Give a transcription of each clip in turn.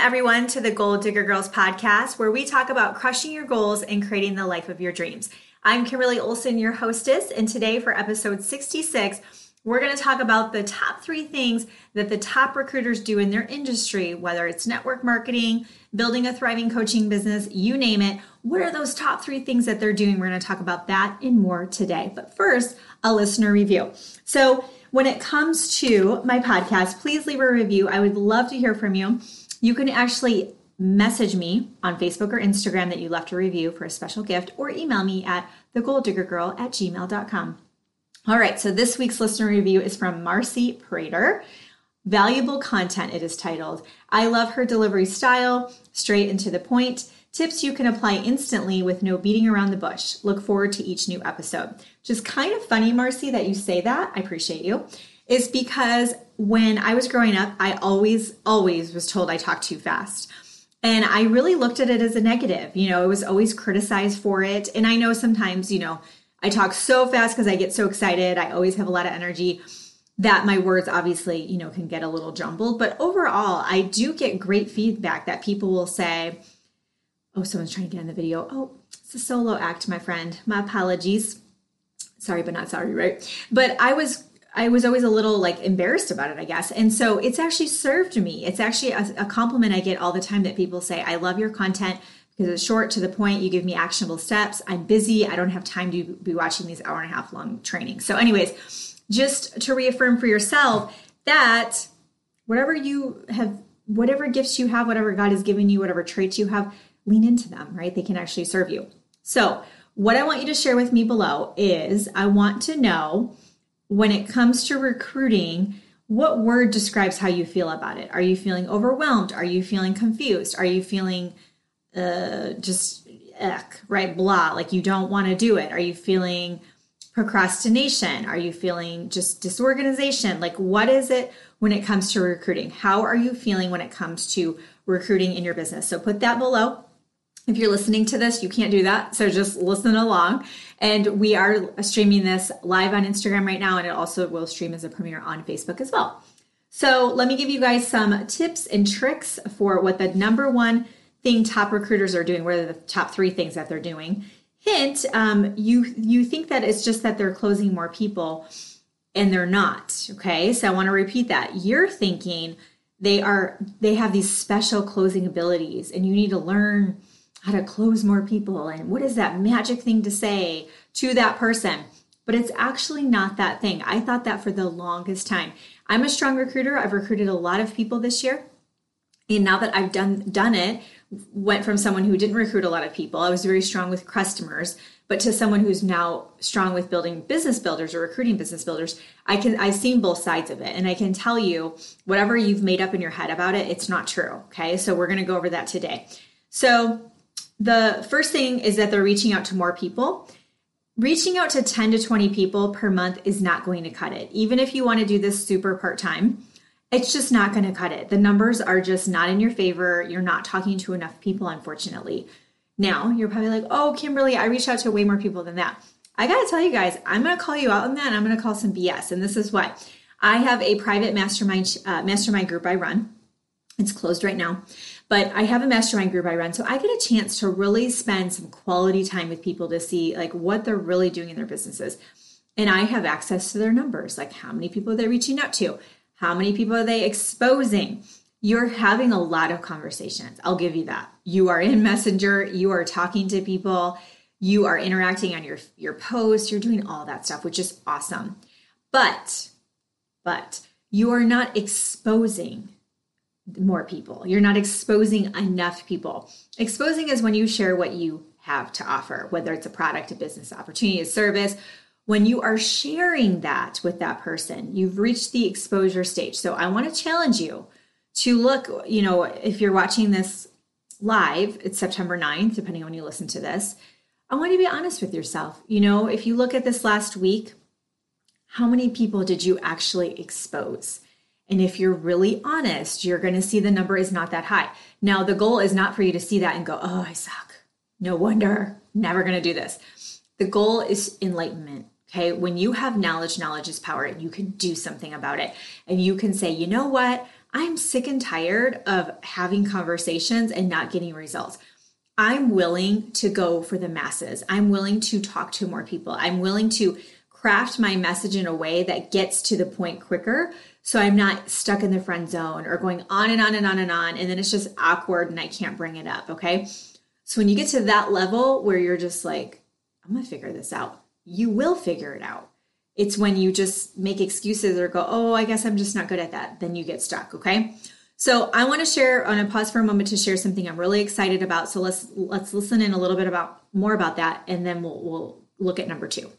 everyone to the Gold Digger Girls podcast, where we talk about crushing your goals and creating the life of your dreams. I'm Kimberly Olson, your hostess, and today for episode 66, we're going to talk about the top 3 things that the top recruiters do in their industry, whether it's network marketing, building a thriving coaching business, you name it. What are those top 3 things that they're doing? We're going to talk about that and more today. But first, a listener review. So when it comes to my podcast, please leave a review. I would love to hear from you. You can actually message me on Facebook or Instagram that you left a review for a special gift, or email me at thegoaldiggergirl@gmail.com. All right, so this week's listener review is from Marcy Prater. Valuable content, it is titled. I love her delivery style, straight and to the point. Tips you can apply instantly with no beating around the bush. Look forward to each new episode. Just kind of funny, Marcy, that you say that. I appreciate you. It's because when I was growing up, I always was told I talked too fast. And I really looked at it as a negative. You know, I was always criticized for it. And I know sometimes, you know, I talk so fast because I get so excited. I always have a lot of energy that my words obviously, you know, can get a little jumbled. But overall, I do get great feedback that people will say, oh, someone's trying to get in the video. Oh, it's a solo act, my friend. My apologies. Sorry, but not sorry, right? But I was always a little like embarrassed about it, I guess. And so it's actually served me. It's actually a compliment I get all the time that people say, I love your content because it's short, to the point. You give me actionable steps. I'm busy. I don't have time to be watching these hour and a half long trainings. So anyways, just to reaffirm for yourself that whatever you have, whatever gifts you have, whatever God has given you, whatever traits you have, lean into them, right? They can actually serve you. So what I want you to share with me below is I want to know, when it comes to recruiting, what word describes how you feel about it? Are you feeling overwhelmed? Are you feeling confused? Are you feeling right? Blah, like you don't want to do it. Are you feeling procrastination? Are you feeling just disorganization? Like, what is it when it comes to recruiting? How are you feeling when it comes to recruiting in your business? So put that below. If you're listening to this, you can't do that. So just listen along. And we are streaming this live on Instagram right now. And it also will stream as a premiere on Facebook as well. So let me give you guys some tips and tricks for what the number one thing top recruiters are doing, what are the top 3 things that they're doing. Hint, you think that it's just that they're closing more people, and they're not. Okay. So I want to repeat that. You're thinking they have these special closing abilities, and you need to learn how to close more people, and what is that magic thing to say to that person? But it's actually not that thing. I thought that for the longest time. I'm a strong recruiter. I've recruited a lot of people this year. And now that I've done it, went from someone who didn't recruit a lot of people, I was very strong with customers, but to someone who's now strong with building business builders or recruiting business builders, I've seen both sides of it. And I can tell you, whatever you've made up in your head about it, it's not true. Okay. So we're going to go over that today. So the first thing is that they're reaching out to more people. Reaching out to 10 to 20 people per month is not going to cut it. Even if you want to do this super part-time, it's just not going to cut it. The numbers are just not in your favor. You're not talking to enough people, unfortunately. Now, you're probably like, oh, Kimberly, I reached out to way more people than that. I got to tell you guys, I'm going to call you out on that, and I'm going to call some BS. And this is why. I have a private mastermind group I run. It's closed right now, but I have a mastermind group I run. So I get a chance to really spend some quality time with people to see like what they're really doing in their businesses. And I have access to their numbers, like how many people they're reaching out to, how many people are they exposing. You're having a lot of conversations. I'll give you that. You are in Messenger. You are talking to people. You are interacting on your posts. You're doing all that stuff, which is awesome. But you are not exposing more people. You're not exposing enough people. Exposing is when you share what you have to offer, whether it's a product, a business opportunity, a service. When you are sharing that with that person, you've reached the exposure stage. So I want to challenge you to look, you know, if you're watching this live, it's September 9th, depending on when you listen to this. I want you to be honest with yourself. You know, if you look at this last week, how many people did you actually expose? And if you're really honest, you're going to see the number is not that high. Now, the goal is not for you to see that and go, oh, I suck. No wonder. Never going to do this. The goal is enlightenment. Okay. When you have knowledge, knowledge is power, and you can do something about it. And you can say, you know what? I'm sick and tired of having conversations and not getting results. I'm willing to go for the masses. I'm willing to talk to more people. I'm willing to craft my message in a way that gets to the point quicker. So I'm not stuck in the friend zone or going on and on and on and on. And then it's just awkward and I can't bring it up. Okay. So when you get to that level where you're just like, I'm going to figure this out. You will figure it out. It's when you just make excuses or go, oh, I guess I'm just not good at that. Then you get stuck. Okay. So I want to share, I'm going to pause for a moment to share something I'm really excited about. So let's listen in a little bit about more about that. And then we'll look at number two.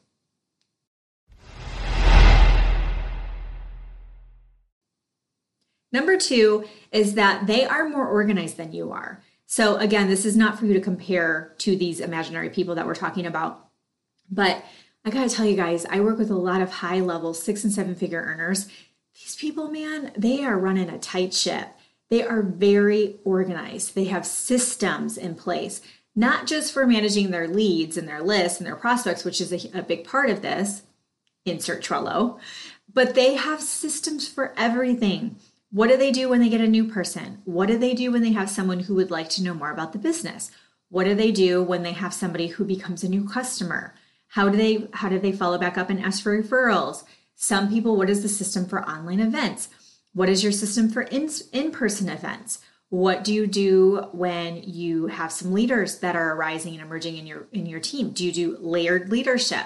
Number two is that they are more organized than you are. So again, this is not for you to compare to these imaginary people that we're talking about. But I got to tell you guys, I work with a lot of high level 6- and 7-figure earners. These people, man, they are running a tight ship. They are very organized. They have systems in place, not just for managing their leads and their lists and their prospects, which is a big part of this, insert Trello, but they have systems for everything. What do they do when they get a new person? What do they do when they have someone who would like to know more about the business? What do they do when they have somebody who becomes a new customer? How do they follow back up and ask for referrals? Some people, what is the system for online events? What is your system for in-person events? What do you do when you have some leaders that are arising and emerging in your team? Do you do layered leadership?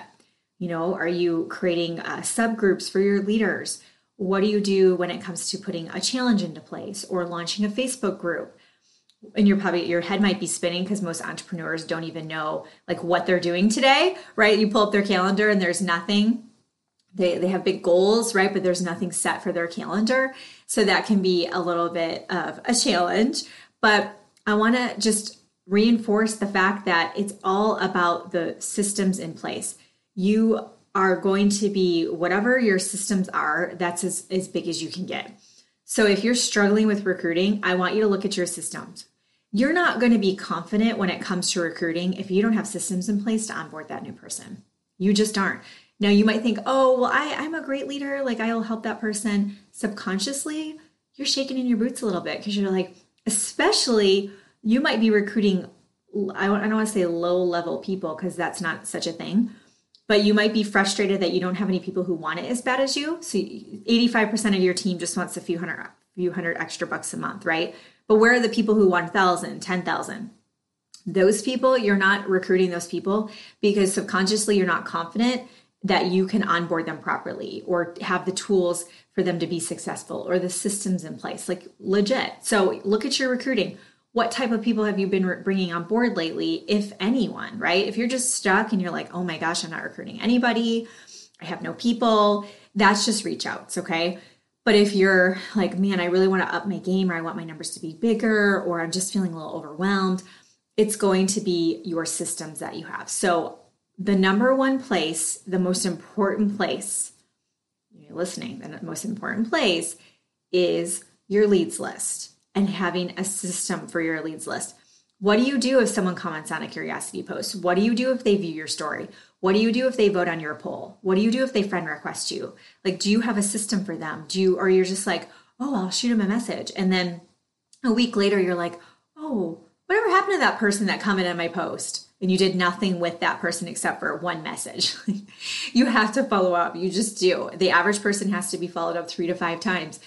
You know, are you creating subgroups for your leaders? What do you do when it comes to putting a challenge into place or launching a Facebook group? And your head might be spinning because most entrepreneurs don't even know like what they're doing today, right? You pull up their calendar and there's nothing. They have big goals, right? But there's nothing set for their calendar. So that can be a little bit of a challenge. But I want to just reinforce the fact that it's all about the systems in place. You are going to be whatever your systems are, that's as big as you can get. So if you're struggling with recruiting, I want you to look at your systems. You're not going to be confident when it comes to recruiting if you don't have systems in place to onboard that new person. You just aren't. Now you might think, oh, well, I'm a great leader. Like I'll help that person. Subconsciously, you're shaking in your boots a little bit because you're like, especially you might be recruiting, I don't want to say low level people because that's not such a thing. But you might be frustrated that you don't have any people who want it as bad as you. So 85% of your team just wants a few hundred extra bucks a month, right? But where are the people who want 1,000, 10,000? Those people, you're not recruiting those people because subconsciously you're not confident that you can onboard them properly or have the tools for them to be successful or the systems in place, like legit. So look at your recruiting. What type of people have you been bringing on board lately, if anyone, right? If you're just stuck and you're like, oh my gosh, I'm not recruiting anybody. I have no people. That's just reach outs, okay? But if you're like, man, I really want to up my game or I want my numbers to be bigger or I'm just feeling a little overwhelmed, it's going to be your systems that you have. So the number one place, the most important place, you're listening, the most important place is your leads list. And having a system for your leads list. What do you do if someone comments on a curiosity post? What do you do if they view your story? What do you do if they vote on your poll? What do you do if they friend request you? Like, do you have a system for them? Or you're just like, oh, I'll shoot them a message. And then a week later, you're like, oh, whatever happened to that person that commented on my post? And you did nothing with that person except for one message. You have to follow up. You just do. The average person has to be followed up 3 to 5 times.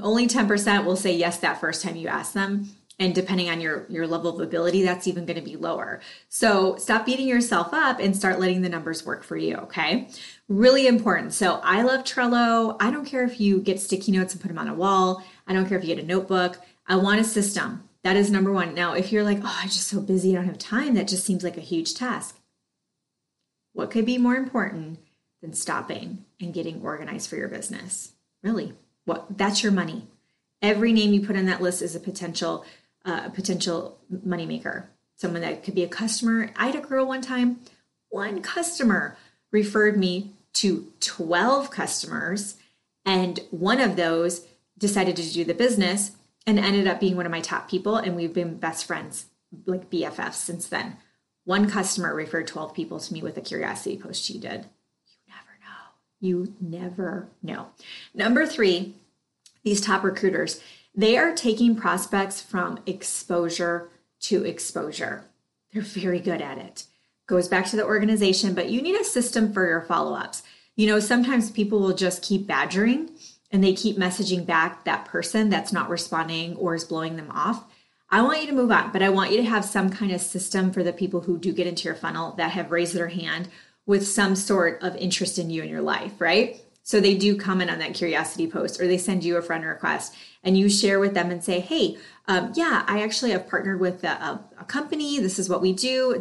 Only 10% will say yes that first time you ask them. And depending on your level of ability, that's even going to be lower. So stop beating yourself up and start letting the numbers work for you, okay? Really important. So I love Trello. I don't care if you get sticky notes and put them on a wall. I don't care if you get a notebook. I want a system. That is number one. Now, if you're like, oh, I'm just so busy, I don't have time. That just seems like a huge task. What could be more important than stopping and getting organized for your business? Really? That's your money. Every name you put on that list is a potential money maker. Someone that could be a customer. I had a girl one time, one customer referred me to 12 customers, and one of those decided to do the business and ended up being one of my top people. And we've been best friends, like BFFs, since then. One customer referred 12 people to me with a curiosity post she did. You You never know. Number three, these top recruiters, they are taking prospects from exposure to exposure. They're very good at it. Goes back to the organization, but you need a system for your follow-ups. You know, sometimes people will just keep badgering and they keep messaging back that person that's not responding or is blowing them off. I want you to move on, but I want you to have some kind of system for the people who do get into your funnel that have raised their hand with some sort of interest in you and your life, right? So they do comment on that curiosity post, or they send you a friend request and you share with them and say, hey, yeah, I actually have partnered with a company. This is what we do.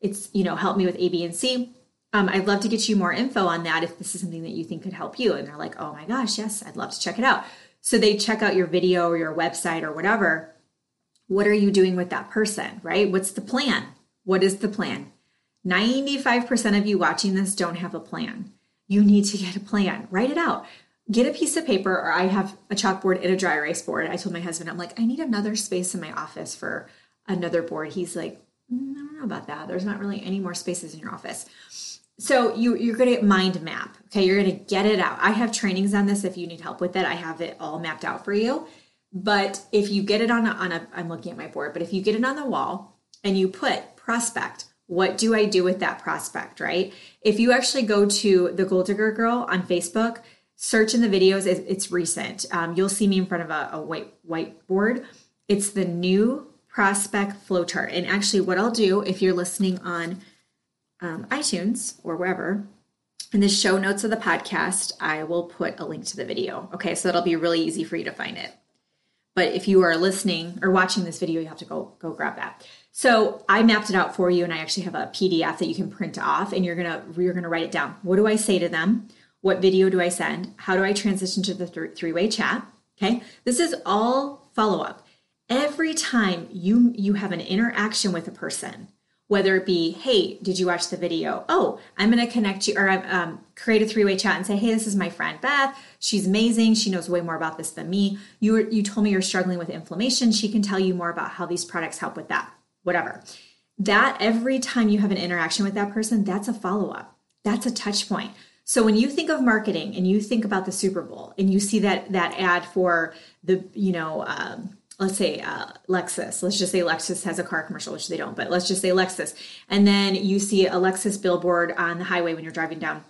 It's, you know, help me with A, B, and C. I'd love to get you more info on that if this is something that you think could help you. And they're like, oh my gosh, yes, I'd love to check it out. So they check out your video or your website or whatever. What are you doing with that person, right? What's the plan? What is the plan? 95% of you watching this don't have a plan. You need to get a plan. Write it out. Get a piece of paper, or I have a chalkboard and a dry erase board. I told my husband, I'm like, I need another space in my office for another board. He's like, I don't know about that. There's not really any more spaces in your office. So you're going to mind map. Okay. You're going to get it out. I have trainings on this. If you need help with it, I have it all mapped out for you. But if you get it I'm looking at my board, but if you get it on the wall and you put prospect, what do I do with that prospect? Right? If you actually go to the Gold Digger Girl on Facebook, search in the videos, it's recent. You'll see me in front of a whiteboard. It's the new prospect flowchart. And actually what I'll do, if you're listening on iTunes or wherever, in the show notes of the podcast, I will put a link to the video. Okay. So that'll be really easy for you to find it. But if you are listening or watching this video, you have to go grab that. So I mapped it out for you. And I actually have a PDF that you can print off, and you're going to write it down. What do I say to them? What video do I send? How do I transition to the three-way chat? Okay. This is all follow-up. Every time you have an interaction with a person, whether it be, hey, did you watch the video? Oh, I'm going to connect you, or create a three-way chat and say, hey, this is my friend Beth. She's amazing. She knows way more about this than me. You told me you're struggling with inflammation. She can tell you more about how these products help with that, whatever. That every time you have an interaction with that person, that's a follow-up. That's a touch point. So when you think of marketing and you think about the Super Bowl and you see that ad for the, let's say Lexus. Let's just say Lexus has a car commercial, which they don't, but let's just say Lexus. And then you see a Lexus billboard on the highway when you're driving down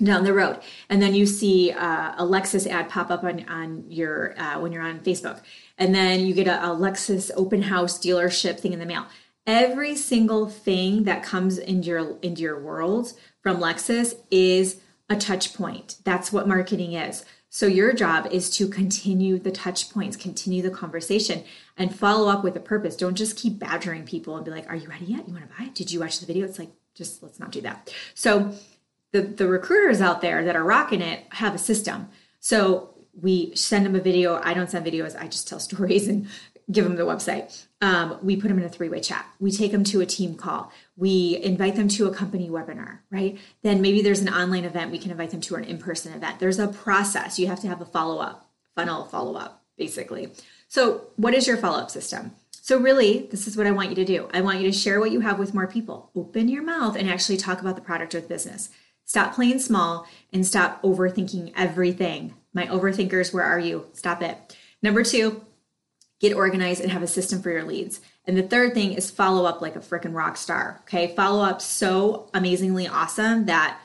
the road. And then you see a Lexus ad pop up on your when you're on Facebook. And then you get a Lexus open house dealership thing in the mail. Every single thing that comes into your world from Lexus is a touch point. That's what marketing is. So your job is to continue the touch points, continue the conversation, and follow up with a purpose. Don't just keep badgering people and be like, are you ready yet? You want to buy? Did you watch the video? It's like, just let's not do that. So the recruiters out there that are rocking it have a system. So we send them a video. I don't send videos. I just tell stories and give them the website. We put them in a three-way chat. We take them to a team call. We invite them to a company webinar, right? Then maybe there's an online event. We can invite them to an in-person event. There's a process. You have to have a follow-up, funnel follow-up, basically. So what is your follow-up system? So really, this is what I want you to do. I want you to share what you have with more people. Open your mouth and actually talk about the product or the business. Stop playing small and stop overthinking everything. My overthinkers, where are you? Stop it. Number two, get organized and have a system for your leads. And the third thing is follow up like a freaking rock star. Okay. Follow up so amazingly awesome that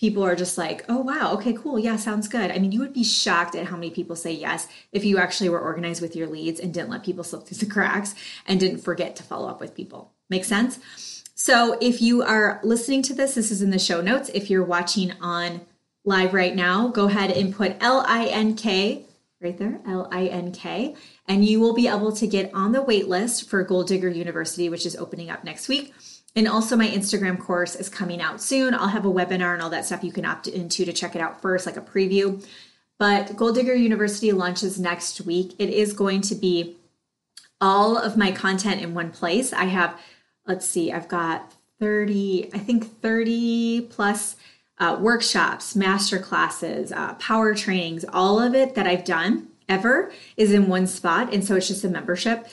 people are just like, oh, wow. Okay, cool. Yeah. Sounds good. I mean, you would be shocked at how many people say yes if you actually were organized with your leads and didn't let people slip through the cracks and didn't forget to follow up with people. Make sense? So if you are listening to this is in the show notes. If you're watching on live right now, go ahead and put LINK right there, LINK, and you will be able to get on the wait list for Gold Digger University, which is opening up next week. And also my Instagram course is coming out soon. I'll have a webinar and all that stuff you can opt into to check it out first, like a preview. But Gold Digger University launches next week. It is going to be all of my content in one place. I have, I've got 30 plus workshops, master classes, power trainings, all of it that I've done ever is in one spot. And so it's just a membership.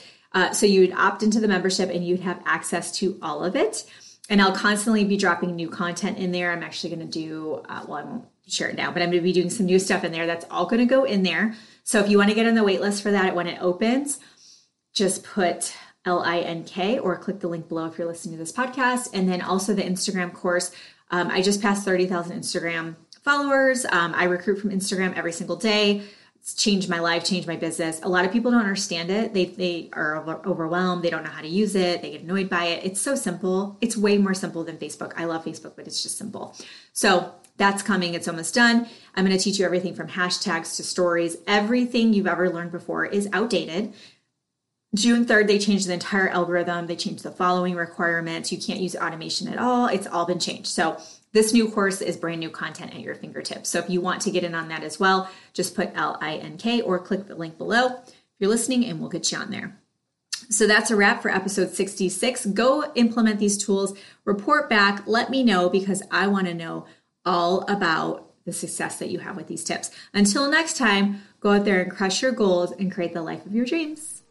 So you'd opt into the membership and you'd have access to all of it. And I'll constantly be dropping new content in there. I'm actually going to do, well, I won't share it now, but I'm going to be doing some new stuff in there. That's all going to go in there. So if you want to get on the wait list for that when it opens, just put LINK or click the link below if you're listening to this podcast. And then also the Instagram course. I just passed 30,000 Instagram followers. I recruit from Instagram every single day. It's changed my life, changed my business. A lot of people don't understand it. They are overwhelmed. They don't know how to use it. They get annoyed by it. It's so simple. It's way more simple than Facebook. I love Facebook, but it's just simple. So that's coming. It's almost done. I'm going to teach you everything from hashtags to stories. Everything you've ever learned before is outdated. June 3rd, they changed the entire algorithm. They changed the following requirements. You can't use automation at all. It's all been changed. So this new course is brand new content at your fingertips. So if you want to get in on that as well, just put LINK or click the link below if you're listening and we'll get you on there. So that's a wrap for episode 66. Go implement these tools, report back, let me know because I want to know all about the success that you have with these tips. Until next time, go out there and crush your goals and create the life of your dreams.